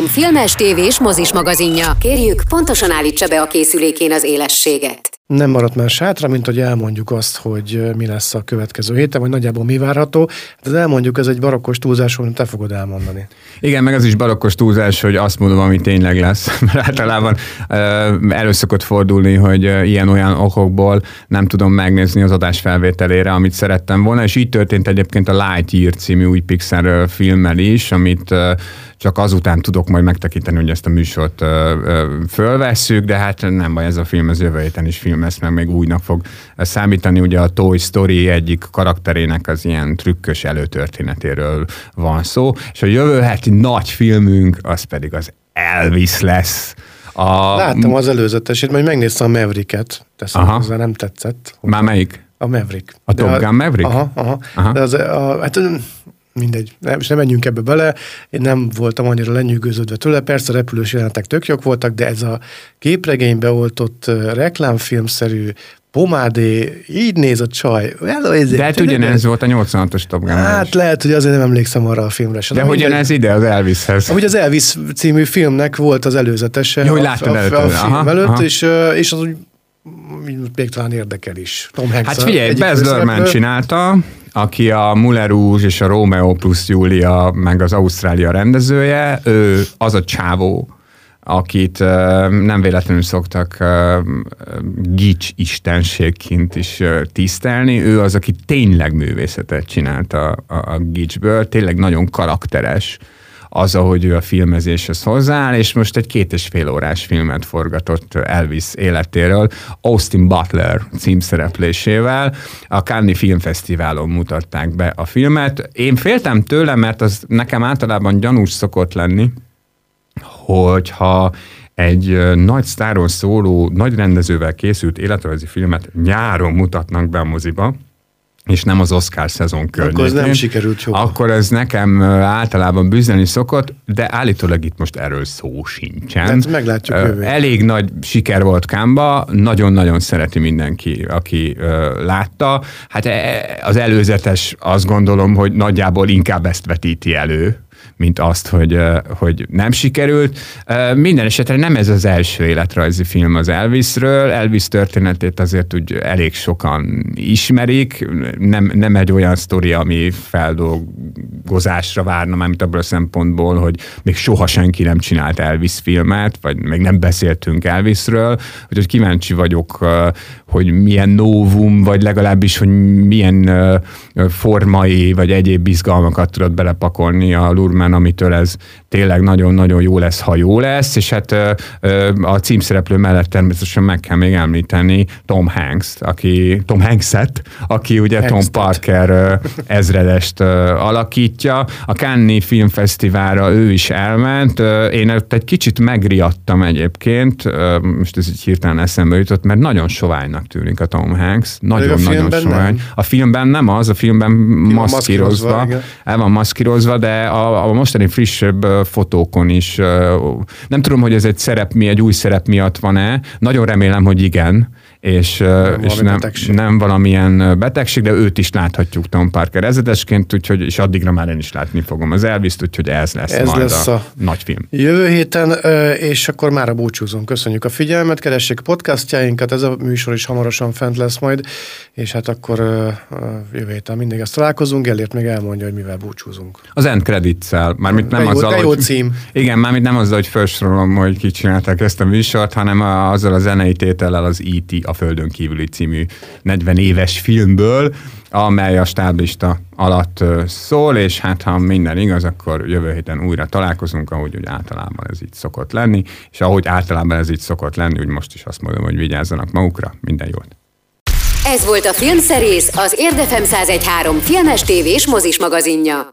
filmes, tévés, mozis magazinja. Kérjük, pontosan állítsa be a készülékén az élességet. Nem maradt már sátra, mint hogy elmondjuk azt, hogy mi lesz a következő héten, vagy nagyjából mi várható. Hát az elmondjuk, ez egy barokkos túlzás, hogy te fogod elmondani. Igen, meg az is barokkos túlzás, hogy azt mondom, ami tényleg lesz. Mert általában elő szokott fordulni, hogy ilyen-olyan okokból nem tudom megnézni az adás felvételére, amit szerettem volna, és így történt egyébként a Lightyear című új Pixar filmmel is, amit csak azután tudok majd megtekinteni, hogy ezt a műsort fölvesszük, de hát nem baj, ez a film, ez jövő héten is filmes, meg még újnak fog számítani. Ugye a Toy Story egyik karakterének az ilyen trükkös előtörténetéről van szó, és a jövő heti nagy filmünk, az pedig az Elvis lesz. Láttam az előzetesét, majd megnéztem a Mavericket, teszem hozzá, nem tetszett. Már melyik? A Maverick. A Top Gun Maverick? Aha. De az, hát mindegy, és nem menjünk ebbe bele, én nem voltam annyira lenyűgöződve tőle, persze repülős jelenetek tök jók voltak, de ez a képregénybe oltott reklámfilmszerű pomádé, így néz a csaj. De hát ugyanez volt a 86-os Top Gun-nál. Hát lehet, hogy azért nem emlékszem arra a filmre sem. De ugyanez ide az Elvishez. Amúgy az Elvis című filmnek volt az előzetese. Jó, hogy láttam a film előtt, és az úgy még talán érdekel is. Tom Hanks. Hát figyelj, Baz Luhrmann csinálta, aki a Moulin Rouge és a Romeo plusz Júlia, meg az Ausztrália rendezője, ő az a csávó, akit nem véletlenül szoktak gics istenségként is tisztelni. Ő az, aki tényleg művészetet csinált a gicsből, tényleg nagyon karakteres az, ahogy ő a filmezéshez hozzááll, és most egy 2,5 órás filmet forgatott Elvis életéről, Austin Butler címszereplésével. A Cannes-i Filmfesztiválon mutatták be a filmet. Én féltem tőle, mert az nekem általában gyanús szokott lenni, hogyha egy nagy sztáron szóló, nagy rendezővel készült életrajzi filmet nyáron mutatnak be a moziba, és nem az Oscar szezon környékén. Akkor ez nem sikerült soha. Akkor ez nekem általában bűzleni szokott, de állítólag itt most erről szó sincsen. Tehát meglátjuk jövőre. Elég nagy siker volt Cannes-ban, nagyon-nagyon szereti mindenki, aki látta. Hát az előzetes, azt gondolom, hogy nagyjából inkább ezt vetíti elő, mint azt, hogy nem sikerült. Minden esetre nem ez az első életrajzi film az Elvisről. Elvis történetét azért úgy elég sokan ismerik. Nem egy olyan sztori, ami feldolgozásra várna, mármint abból a szempontból, hogy még soha senki nem csinált Elvis filmet, vagy még nem beszéltünk Elvisről. Úgyhogy kíváncsi vagyok, hogy milyen novum, vagy legalábbis, hogy milyen formai, vagy egyéb izgalmakat tudod belepakolni a Luhrmann, amitől ez tényleg nagyon-nagyon jó lesz, ha jó lesz, és hát a címszereplő mellett természetesen meg kell még említeni Tom Hanks-t, aki ugye Hanks-t. Tom Parker ezredest alakítja. A Cannes-i Filmfesztiválra ő is elment. Én ott egy kicsit megriadtam egyébként, most ez így hirtelen eszembe jutott, mert nagyon soványnak tűnik a Tom Hanks. Nagyon-nagyon sovány. Nem. A filmben nem az, a filmben maszkírozva. El van maszkírozva, de a mostani frissebb fotókon is. Nem tudom, hogy ez egy szerep, egy új szerep miatt van-e. Nagyon remélem, hogy igen. És nem valamilyen betegség, de őt is láthatjuk Tom Parker ezredesként, úgyhogy, és addigra már én is látni fogom az Elvist, úgyhogy ez lesz majd a nagy film. Jövő héten, és akkor már a búcsúzom. Köszönjük a figyelmet, keressék podcastjainkat, ez a műsor is hamarosan fent lesz majd, és hát akkor jövő héten mindig ezt találkozunk, elért még elmondja, hogy mivel búcsúzunk. Az end credits-szel, mármint nem azzal, hogy... cím. Igen, mármint nem azzal, hogy felsorolom, hogy kicsinálták ezt a műsort, hanem azzal a zenei tétellel, az E.T. a Földön kívüli című 40 éves filmből, amely a stáblista alatt szól, és hát ha minden igaz, akkor jövő héten újra találkozunk, ahogy úgy általában ez így szokott lenni, és ahogy általában ez így szokott lenni, úgy most is azt mondom, hogy vigyázzanak magukra, minden jót! Ez volt a Filmszerész, az Érdefem 101.3 filmes, tévés, mozis magazinja.